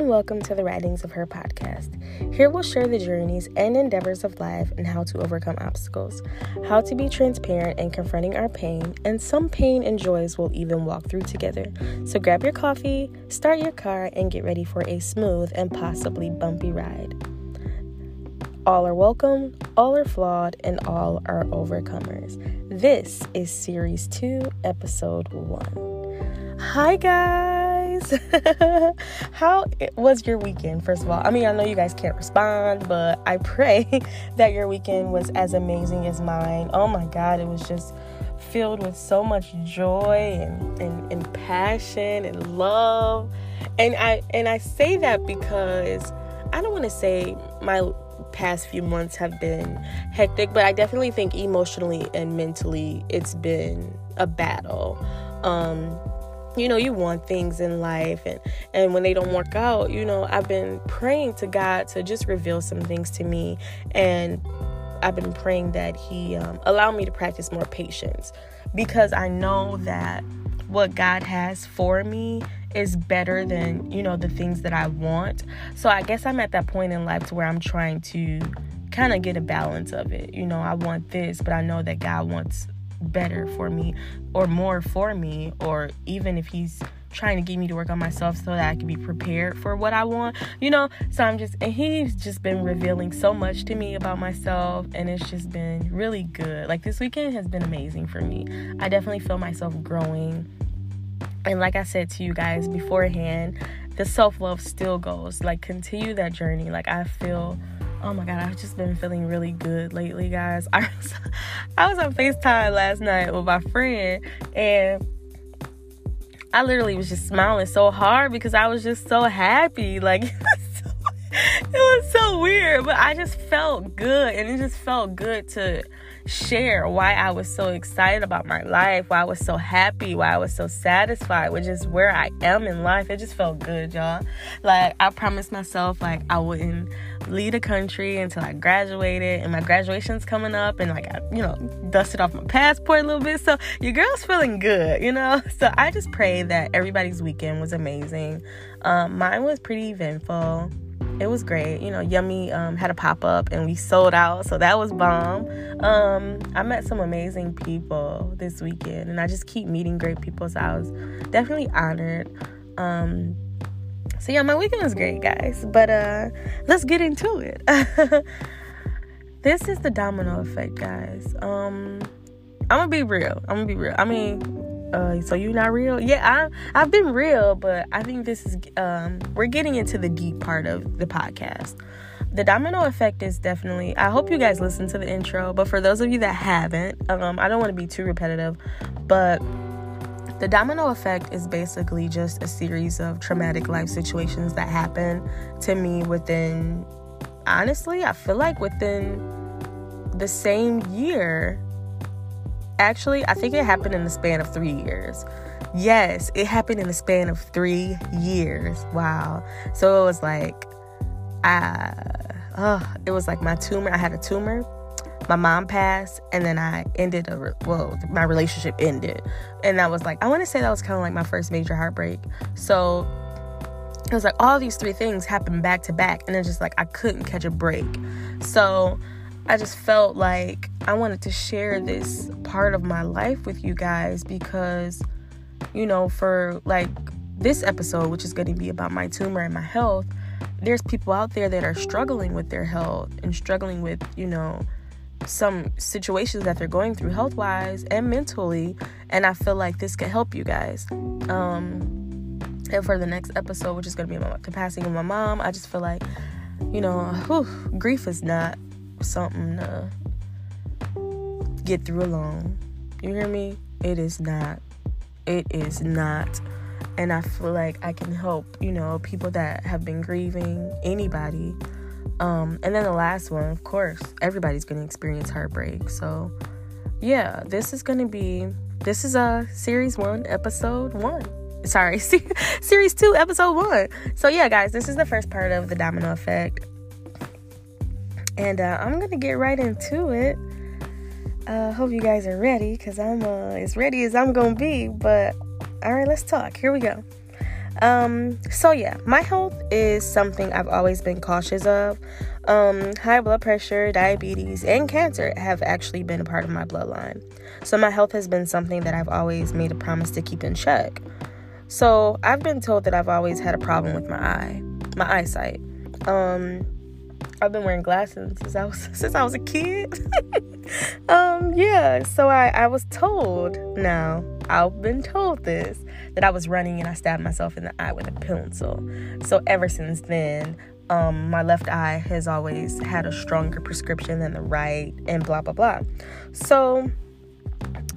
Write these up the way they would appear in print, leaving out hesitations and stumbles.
and welcome to the Writings of Her podcast. Here we'll share the journeys and endeavors of life and how to overcome obstacles, how to be transparent in confronting our pain, and some pain and joys we'll even walk through together. So grab your coffee, start your car, and get ready for a smooth and possibly bumpy ride. All are welcome, all are flawed, and all are overcomers. This is Series 2, Episode 1. Hi, guys! How was your weekend, first of all? I know you guys can't respond, but I pray that your weekend was as amazing as mine. Oh, my God, it was just filled with so much joy and passion and love. And I say that because I don't want to say my past few months have been hectic, but I definitely think emotionally and mentally it's been a battle. You want things in life, and when they don't work out, I've been praying to God to just reveal some things to me, and I've been praying that he allow me to practice more patience, because I know that what God has for me is better than, the things that I want. So I guess I'm at that point in life to where I'm trying to kind of get a balance of it. I want this, but I know that God wants better for me, or more for me, or even if he's trying to get me to work on myself so that I can be prepared for what I want, so and he's just been revealing so much to me about myself, and it's just been really good. Like, this weekend has been amazing for me. I definitely feel myself growing. And like I said to you guys beforehand, the self-love still goes. Like, continue that journey. Like, I feel, oh my God, I've just been feeling really good lately, guys. I was on FaceTime last night with my friend, and I literally was just smiling so hard because I was just so happy. Like, it was so weird, but I just felt good, and it just felt good to share why I was so excited about my life, why I was so happy, why I was so satisfied with just where I am in life. It just felt good, y'all. Like, I promised myself, like, I wouldn't leave the country until I graduated, and my graduation's coming up, and like, I, dusted off my passport a little bit, so your girl's feeling good, so I just pray that everybody's weekend was amazing. Mine was pretty eventful. It was great. Yummy had a pop-up, and we sold out, so that was bomb. I met some amazing people this weekend, and I just keep meeting great people, so I was definitely honored. So yeah, my weekend was great, guys, but let's get into it. This is the domino effect, guys. I'm gonna be real. So you not real? Yeah, I've been real, but I think this is, we're getting into the deep part of the podcast. The domino effect is definitely, I hope you guys listened to the intro, but for those of you that haven't, I don't want to be too repetitive, but the domino effect is basically just a series of traumatic life situations that happen to me within, honestly, I feel like within the same year. Actually, I think it happened in the span of 3 years. Yes, it happened in the span of 3 years. Wow. So it was like, it was like my tumor. I had a tumor. My mom passed, and then my relationship ended. And that was like, I want to say that was kind of like my first major heartbreak. So it was like all these three things happened back to back. And it's just like, I couldn't catch a break. So I just felt like I wanted to share this part of my life with you guys because, for like this episode, which is going to be about my tumor and my health, there's people out there that are struggling with their health and struggling with, some situations that they're going through health-wise and mentally. And I feel like this could help you guys. And for the next episode, which is going to be about the passing of my mom, I just feel like, grief is not something to get through alone. You hear me? It is not. And I feel like I can help, people that have been grieving, anybody. And then the last one, of course, everybody's going to experience heartbreak. So yeah, this is a series 1, episode 1. Sorry, series 2, episode 1. So yeah, guys, this is the first part of the domino effect. And I'm going to get right into it. Hope you guys are ready, because I'm as ready as I'm going to be. But, all right, let's talk. Here we go. My health is something I've always been cautious of. High blood pressure, diabetes, and cancer have actually been a part of my bloodline. So my health has been something that I've always made a promise to keep in check. So I've been told that I've always had a problem with my eyesight. I've been wearing glasses since I was a kid. So I was told, now I've been told this, that I was running and I stabbed myself in the eye with a pencil. So ever since then, my left eye has always had a stronger prescription than the right, and blah blah blah. So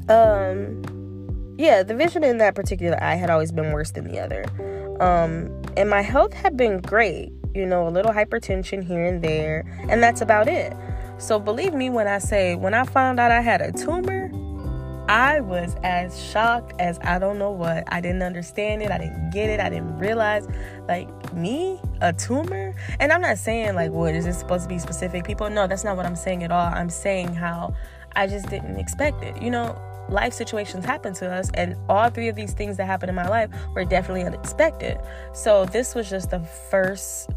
the vision in that particular eye had always been worse than the other. And my health had been great, a little hypertension here and there, and that's about it. So believe me when I say, when I found out I had a tumor, I was as shocked as I don't know what. I didn't understand it. I didn't get it. I didn't realize, me, a tumor? And I'm not saying, is this supposed to be specific people? No, that's not what I'm saying at all. I'm saying how I just didn't expect it. Life situations happen to us, and all three of these things that happened in my life were definitely unexpected. So this was just the first,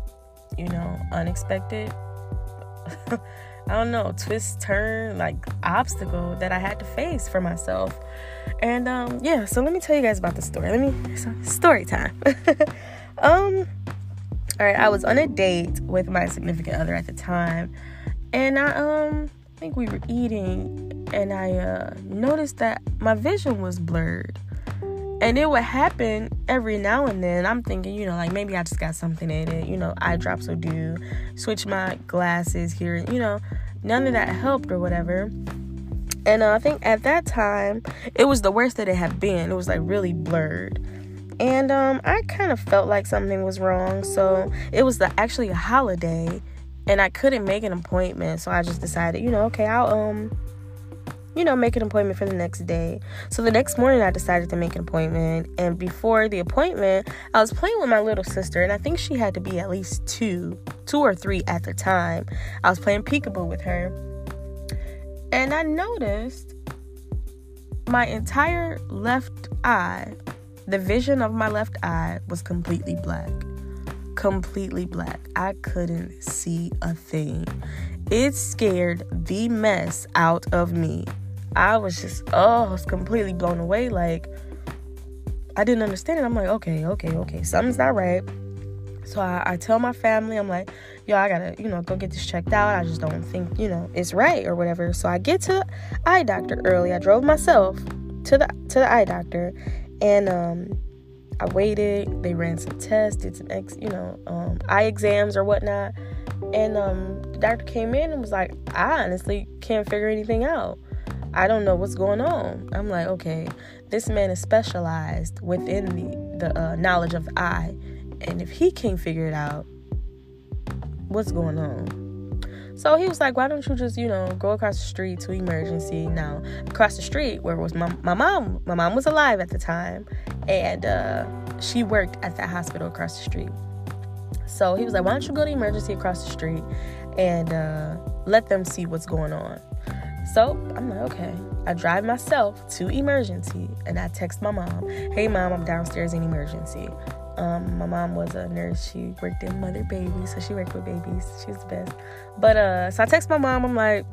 unexpected twist, turn, obstacle that I had to face for myself. And, so let me tell you guys about the story. Story time. All right, I was on a date with my significant other at the time, and I think we were eating, and I noticed that my vision was blurred. And it would happen every now and then. I'm thinking, maybe I just got something in it. Eye drops will do. Switch my glasses here. None of that helped or whatever. And I think at that time, it was the worst that it had been. It was, really blurred. And I kind of felt like something was wrong. So it was actually a holiday, and I couldn't make an appointment. So I just decided, okay, I'll make an appointment for the next day. So the next morning, I decided to make an appointment. And before the appointment, I was playing with my little sister. And I think she had to be at least two or three at the time. I was playing peekaboo with her. And I noticed my entire left eye, the vision of my left eye, was completely black. Completely black. I couldn't see a thing. It scared the mess out of me. I was just, I was completely blown away. I didn't understand it. I'm like, okay. Something's not right. So I tell my family, I'm like, yo, I gotta, go get this checked out. I just don't think, it's right or whatever. So I get to the eye doctor early. I drove myself to the eye doctor, and, I waited. They ran some tests, did some, eye exams or whatnot. And the doctor came in and was like, I honestly can't figure anything out. I don't know what's going on. I'm like, okay, this man is specialized within the knowledge of the eye. And if he can't figure it out, what's going on? So he was like, why don't you just, go across the street to emergency. Now, across the street, where was my mom? My mom was alive at the time, and she worked at that hospital across the street. So he was like, why don't you go to emergency across the street and let them see what's going on. So I'm like, okay. I drive myself to emergency, and I text my mom. Hey, Mom, I'm downstairs in emergency. My mom was a nurse. She worked in mother baby, so she worked with babies. She was the best. But so I text my mom. I'm like,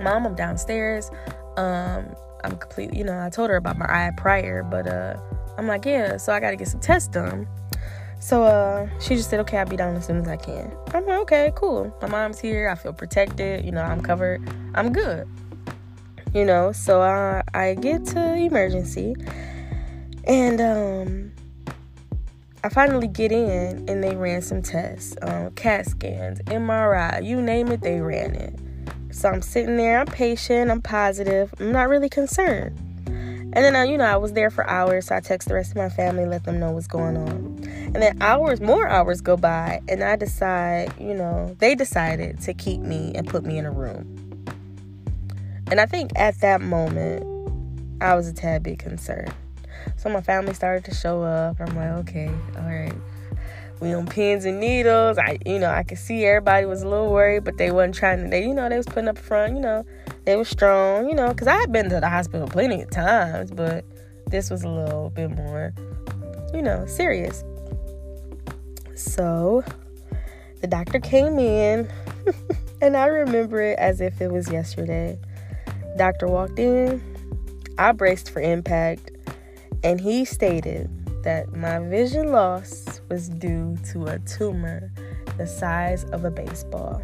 Mom, I'm downstairs. I'm completely, I told her about my eye prior, but I'm like, yeah, so I got to get some tests done. So she just said, okay, I'll be down as soon as I can. I'm like, okay, cool. My mom's here. I feel protected. I'm covered. I'm good. So I get to emergency, and I finally get in, and they ran some tests, CAT scans, MRI, you name it, they ran it. So I'm sitting there, I'm patient, I'm positive, I'm not really concerned. And then, I was there for hours, so I text the rest of my family, let them know what's going on. And then more hours go by, and I decide, they decided to keep me and put me in a room. And I think at that moment, I was a tad bit concerned. So my family started to show up. I'm like, okay, all right. We on pins and needles. I could see everybody was a little worried, but they wasn't trying to. They, they was putting up front. They were strong. Because I had been to the hospital plenty of times, but this was a little bit more you know, serious. So the doctor came in and I remember it as if it was yesterday. Doctor walked in, I braced for impact, and he stated that my vision loss was due to a tumor the size of a baseball.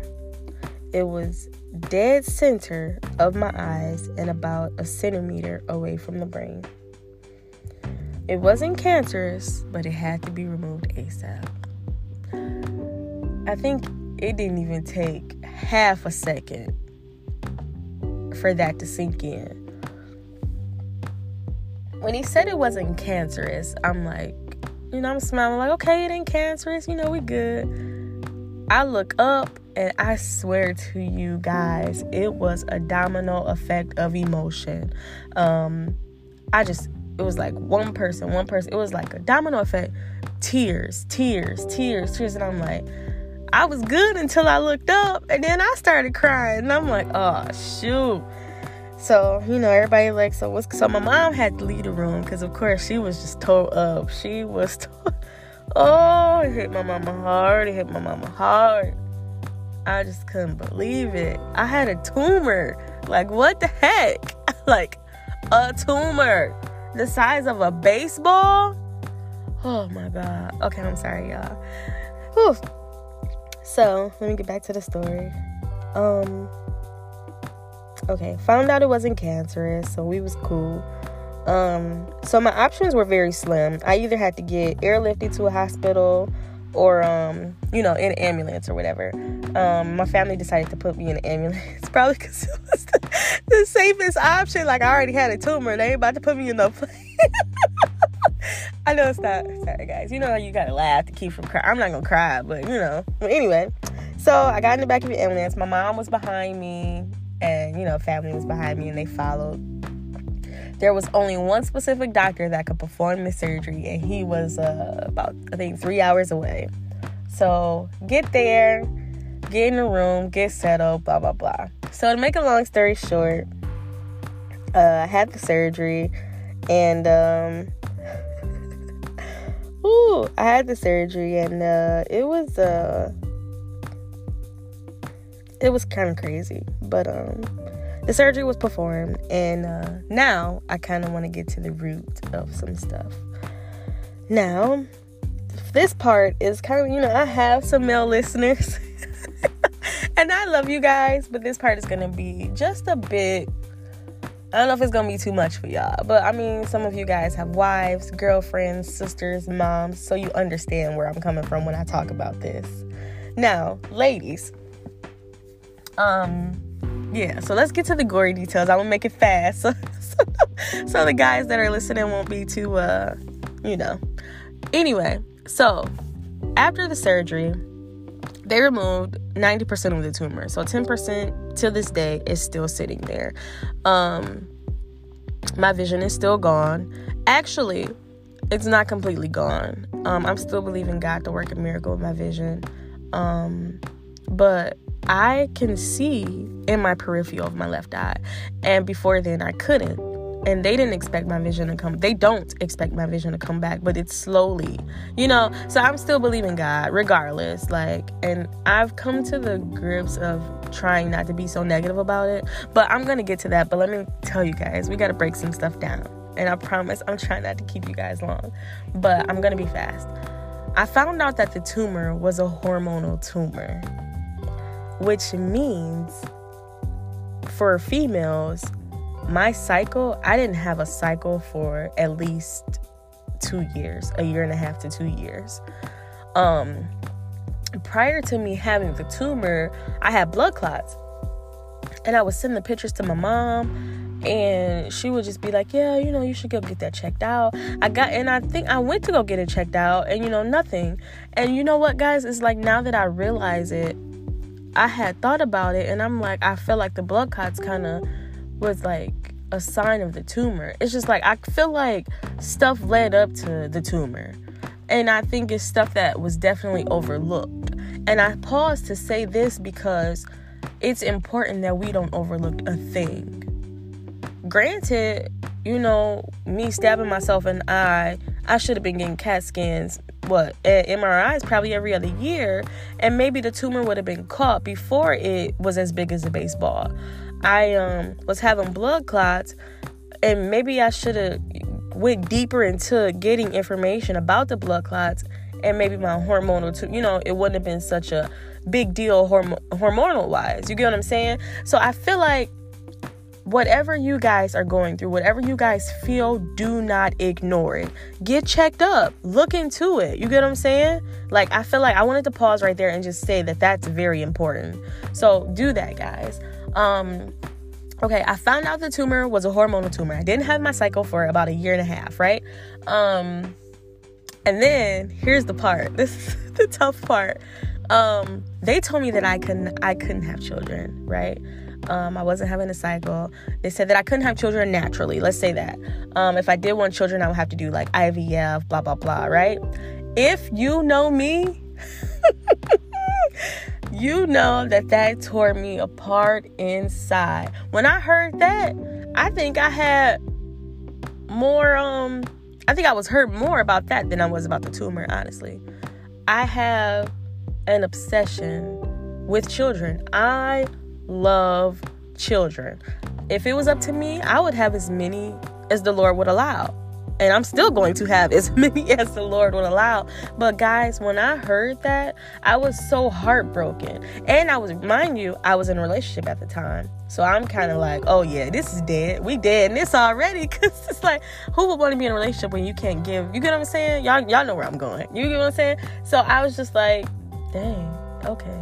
It was dead center of my eyes and about a centimeter away from the brain. It wasn't cancerous, but it had to be removed ASAP. I think it didn't even take half a second for that to sink in. When he said it wasn't cancerous, I'm like, you know, I'm smiling like, okay, it ain't cancerous, you know, we good. I look up and I swear to you guys, it was a domino effect of emotion. It was like one person. It was like a domino effect. Tears. And I'm like, I was good until I looked up and then I started crying. And I'm like, oh, shoot. So, you know, everybody like, so my mom had to leave the room because, of course, she was just tore up. Oh, it hit my mama hard. I just couldn't believe it. I had a tumor. Like, what the heck? Like, a tumor the size of a baseball? Oh, my God. Okay, I'm sorry, y'all. Whew. So, let me get back to the story. Okay, found out it wasn't cancerous, so we was cool. So my options were very slim. I either had to get airlifted to a hospital or, in an ambulance or whatever. My family decided to put me in an ambulance probably because it was the safest option. Like, I already had a tumor. They ain't about to put me in no plane. I know it's not. Sorry, guys. You know, you got to laugh to keep from crying. I'm not going to cry, but, you know. But anyway, so I got in the back of the ambulance. My mom was behind me and, you know, family was behind me and they followed. There was only one specific doctor that could perform the surgery, and he was about, I think, 3 hours away. So get there, get in the room, get settled, blah, blah, blah. So to make a long story short, I had the surgery, and it was kind of crazy, but the surgery was performed, and now I kind of want to get to the root of some stuff. Now, this part is kind of, you know, I have some male listeners, and I love you guys, but this part is going to be just a bit, I don't know if it's going to be too much for y'all, but I mean, some of you guys have wives, girlfriends, sisters, moms, so you understand where I'm coming from when I talk about this. Now, ladies, yeah, so let's get to the gory details. I'm going to make it fast. So the guys that are listening won't be too, Anyway, so after the surgery, they removed 90% of the tumor. So 10% to this day is still sitting there. My vision is still gone. Actually, it's not completely gone. I'm still believing God to work a miracle with my vision. But I can see in my peripheral of my left eye, and before then I couldn't, and they didn't expect my vision to come. They don't expect my vision to come back, but it's slowly, you know. So I'm still believing God regardless, like, and I've come to the grips of trying not to be so negative about it, but I'm gonna get to that. But let me tell you guys, we gotta break some stuff down, and I promise I'm trying not to keep you guys long, but I'm gonna be fast. I found out that the tumor was a hormonal tumor, which means for females, my cycle, I didn't have a cycle for at least 2 years, a year and a half to 2 years. Prior to me having the tumor, I had blood clots, and I would send the pictures to my mom, and she would just be like, yeah, you know, you should go get that checked out. I think I went to go get it checked out, and, you know, nothing. And you know what, guys, it's like, now that I realize it, I had thought about it, and I'm like, I feel like the blood clots kind of was like a sign of the tumor. It's just like, I feel like stuff led up to the tumor, and I think it's stuff that was definitely overlooked. And I pause to say this because it's important that we don't overlook a thing. Granted, you know, me stabbing myself in the eye, I should have been getting CAT scans, MRIs probably every other year, and maybe the tumor would have been caught before it was as big as a baseball. I was having blood clots, and maybe I should have went deeper into getting information about the blood clots, and maybe my hormonal too, it wouldn't have been such a big deal hormonal wise. You get what I'm saying? So I feel like whatever you guys are going through, whatever you guys feel, do not ignore it. Get checked up. Look into it. You get what I'm saying? Like, I feel like I wanted to pause right there and just say that that's very important. So do that, guys. Okay, I found out the tumor was a hormonal tumor. I didn't have my cycle for about a year and a half, right? And then here's the part. This is the tough part. They told me that I couldn't have children, right? I wasn't having a cycle. They said that I couldn't have children naturally. Let's say that. If I did want children, I would have to do like IVF, blah, blah, blah, right? If you know me, you know that tore me apart inside. When I heard that, I think I had more, I think I was hurt more about that than I was about the tumor, honestly. I have an obsession with children. I love children. If it was up to me, I would have as many as the Lord would allow. And I'm still going to have as many as the Lord would allow. But guys, when I heard that, I was so heartbroken. And I was in a relationship at the time. So I'm kind of like, oh yeah, this is dead. We dead in this already. Because it's like, who would want to be in a relationship when you can't give? You get what I'm saying? Y'all know where I'm going. You get what I'm saying? So I was just like, dang, okay,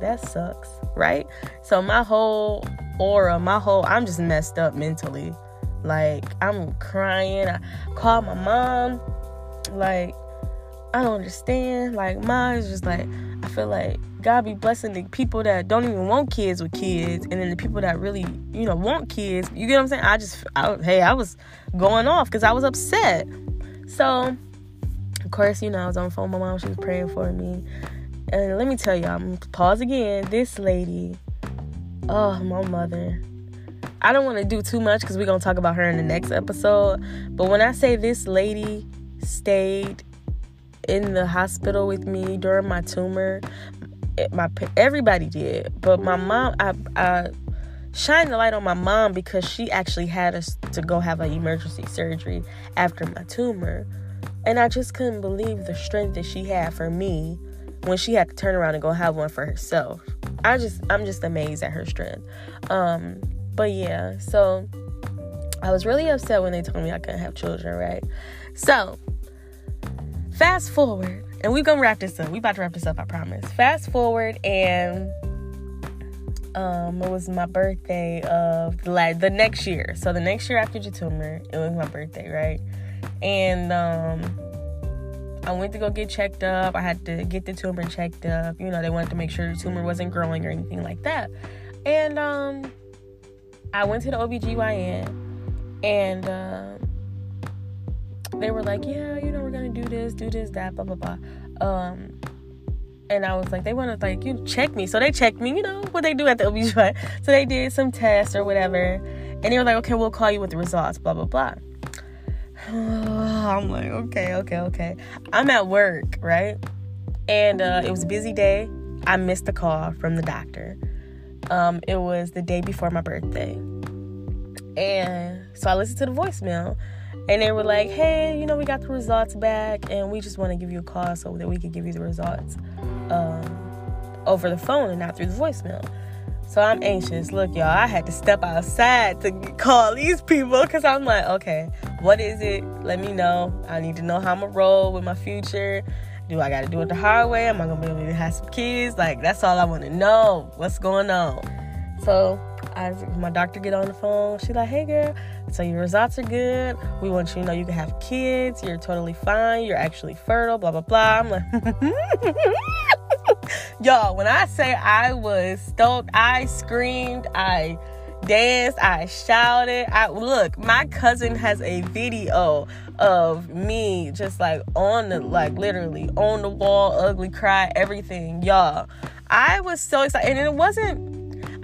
that sucks, right? So my whole aura, I'm just messed up mentally. Like, I'm crying. I called my mom. Like, I don't understand. Like, mom is just like, I feel like God be blessing the people that don't even want kids with kids. And then the people that really, want kids. You get what I'm saying? I was going off because I was upset. So, of course, I was on the phone with my mom. She was praying for me. And let me tell y'all, I'm going to pause again. This lady, oh, my mother. I don't want to do too much because we're going to talk about her in the next episode. But when I say this lady stayed in the hospital with me during my tumor, everybody did. But my mom, I shined the light on my mom because she actually had us to go have an emergency surgery after my tumor. And I just couldn't believe the strength that she had for me when she had to turn around and go have one for herself. I'm just amazed at her strength. But yeah, so I was really upset when they told me I couldn't have children, right? So, fast forward, and we're going to wrap this up. We about to wrap this up, I promise. Fast forward, and it was my birthday of the next year. So the next year after the tumor, it was my birthday, right? And I went to go get checked up. I had to get the tumor checked up. They wanted to make sure the tumor wasn't growing or anything like that. And I went to the OBGYN, and they were like, yeah, we're going to do this, that, blah, blah, blah. And I was like, they want to, like, check me. So they checked me, what they do at the OBGYN. So they did some tests or whatever, and they were like, okay, we'll call you with the results, blah, blah, blah. I'm like, okay. I'm at work, right? And it was a busy day. I missed the call from the doctor. It was the day before my birthday. And so I listened to the voicemail, and they were like, hey, we got the results back, and we just want to give you a call so that we could give you the results over the phone and not through the voicemail. So I'm anxious. Look, y'all, I had to step outside to call these people because I'm like, okay, what is it? Let me know. I need to know how I'm going to roll with my future. Do I got to do it the hard way? Am I going to be able to have some kids? Like, that's all I want to know. What's going on? So my doctor get on the phone. She's like, hey, girl, so your results are good. We want you to know you can have kids. You're totally fine. You're actually fertile, blah, blah, blah. I'm like, y'all, when I say I was stoked, I screamed, I danced, I shouted. Look, my cousin has a video of me just like literally on the wall, ugly cry, everything, y'all. I was so excited. And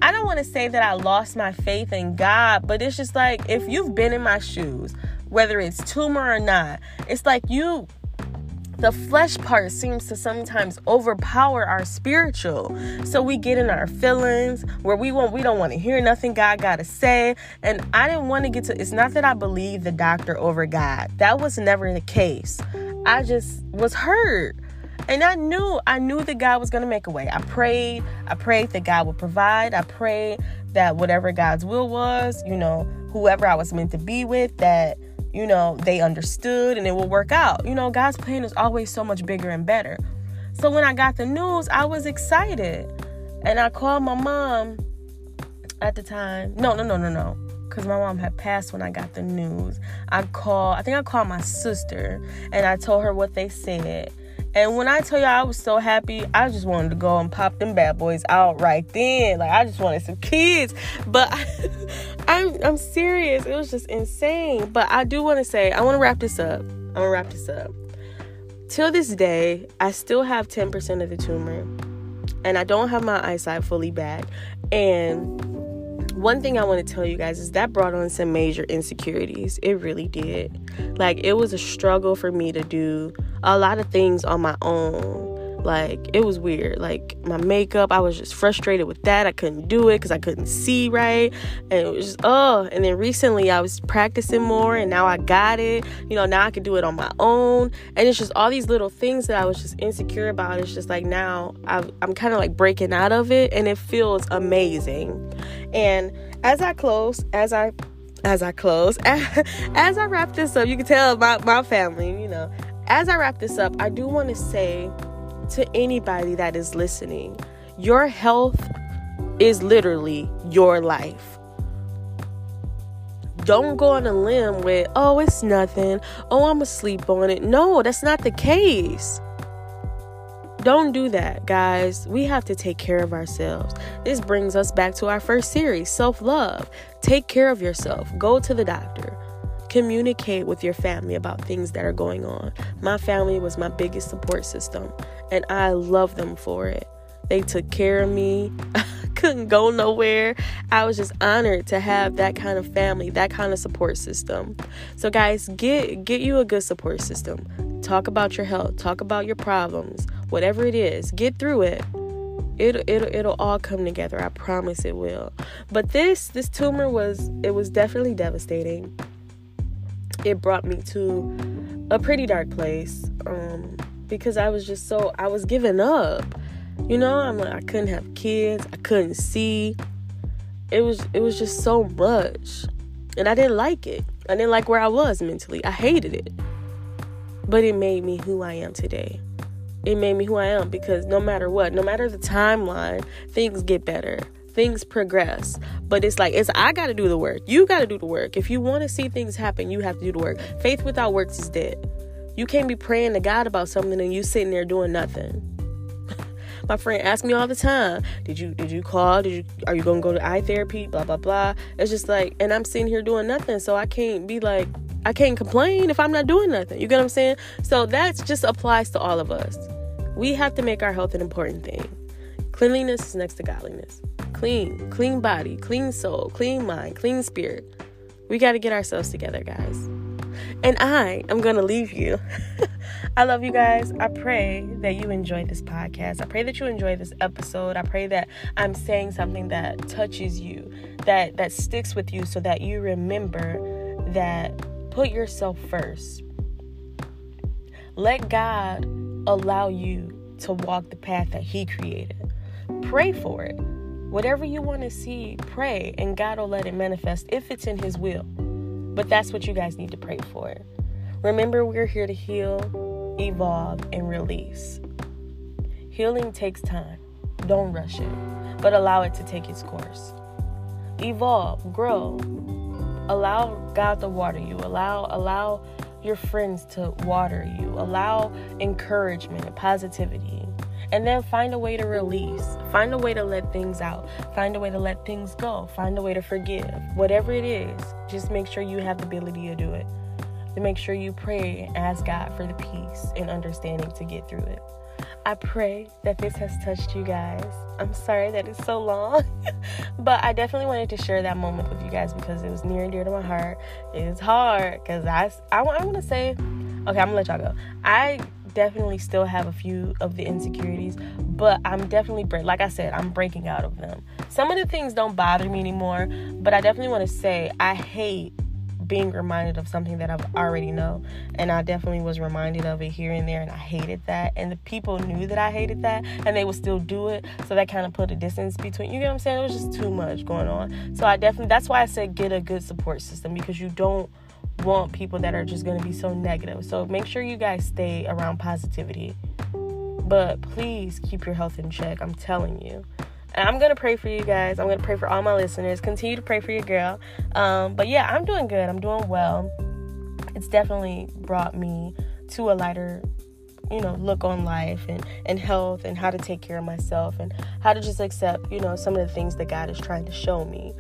I don't want to say that I lost my faith in God, but it's just like, if you've been in my shoes, whether it's tumor or not. It's like the flesh part seems to sometimes overpower our spiritual. So we get in our feelings where we don't want to hear nothing God got to say. And I didn't want to it's not that I believe the doctor over God. That was never the case. I just was hurt. And I knew that God was going to make a way. I prayed that God would provide. I prayed that whatever God's will was, whoever I was meant to be with, that they understood and it will work out. God's plan is always so much bigger and better. So when I got the news, I was excited. And I called my mom at the time. No. Because my mom had passed when I got the news. I think I called my sister and I told her what they said. And when I tell you I was so happy, I just wanted to go and pop them bad boys out right then. Like, I just wanted some kids. But I'm serious. It was just insane. But I do want to say, I'm going to wrap this up. Till this day, I still have 10% of the tumor. And I don't have my eyesight fully back. And one thing I want to tell you guys is that brought on some major insecurities. It really did. Like, it was a struggle for me to do a lot of things on my own. Like, it was weird. Like, my makeup, I was just frustrated with that. I couldn't do it because I couldn't see right. And it was just, and then recently I was practicing more and now I got it. Now I can do it on my own. And it's just all these little things that I was just insecure about. It's just like now I'm kind of like breaking out of it and it feels amazing. And as I wrap this up, you can tell my family, as I wrap this up, I do want to say to anybody that is listening, your health is literally your life. Don't go on a limb with, it's nothing. I'm going to sleep on it. No, that's not the case. Don't do that, guys. We have to take care of ourselves. This brings us back to our first series, self-love. Take care of yourself. Go to the doctor. Communicate with your family about things that are going on. My family was my biggest support system, and I love them for it. They took care of me. I couldn't go nowhere. I was just honored to have that kind of family, that kind of support system. So, guys, get you a good support system. Talk about your health. Talk about your problems. Whatever it is, get through it. It'll all come together. I promise it will. But this tumor was definitely devastating. It brought me to a pretty dark place because I was giving up. I'm like, I couldn't have kids. I couldn't see. It was just so much, and I didn't like it. I didn't like where I was mentally. I hated it. But it made me who I am today. It made me who I am because no matter what, no matter the timeline, things get better. Things progress. But I got to do the work. You got to do the work. If you want to see things happen, you have to do the work. Faith without works is dead. You can't be praying to God about something and you sitting there doing nothing. My friend asks me all the time, did you call? Are you going to go to eye therapy? Blah, blah, blah. It's just like, and I'm sitting here doing nothing. So I can't complain if I'm not doing nothing. You get what I'm saying? So that just applies to all of us. We have to make our health an important thing. Cleanliness is next to godliness. Clean body, clean soul, clean mind, clean spirit. We got to get ourselves together, guys. And I am going to leave you. I love you guys. I pray that you enjoyed this podcast. I pray that you enjoyed this episode. I pray that I'm saying something that touches you, that sticks with you so that you remember that put yourself first. Let God allow you to walk the path that He created. Pray for it. Whatever you want to see, pray, and God will let it manifest if it's in His will. But that's what you guys need to pray for. Remember, we're here to heal, evolve, and release. Healing takes time. Don't rush it, but allow it to take its course. Evolve, grow. Allow God to water you. Allow your friends to water you. Allow encouragement and positivity. And then find a way to release. Find a way to let things out. Find a way to let things go. Find a way to forgive. Whatever it is, just make sure you have the ability to do it. To make sure you pray and ask God for the peace and understanding to get through it. I pray that this has touched you guys. I'm sorry that it's so long, but I definitely wanted to share that moment with you guys because it was near and dear to my heart. It's hard because I want to say, okay, I'm gonna let y'all go. I definitely still have a few of the insecurities, but I'm definitely, like I said, I'm breaking out of them. Some of the things don't bother me anymore, but I definitely want to say I hate being reminded of something that I've already know, and I definitely was reminded of it here and there, and I hated that, and the people knew that I hated that, and they would still do it, so that kind of put a distance between, you get what I'm saying? It was just too much going on. So I definitely, that's why I said get a good support system, because you don't want people that are just going to be so negative. So make sure you guys stay around positivity, but please keep your health in check, I'm telling you. And I'm going to pray for you guys. I'm going to pray for all my listeners. Continue to pray for your girl. But yeah, I'm doing good. I'm doing well. It's definitely brought me to a lighter, you know, look on life and health and how to take care of myself and how to just accept, you know, some of the things that God is trying to show me.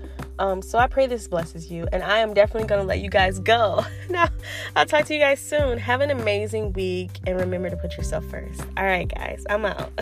So I pray this blesses you. And I am definitely going to let you guys go. Now, I'll talk to you guys soon. Have an amazing week. And remember to put yourself first. All right, guys. I'm out.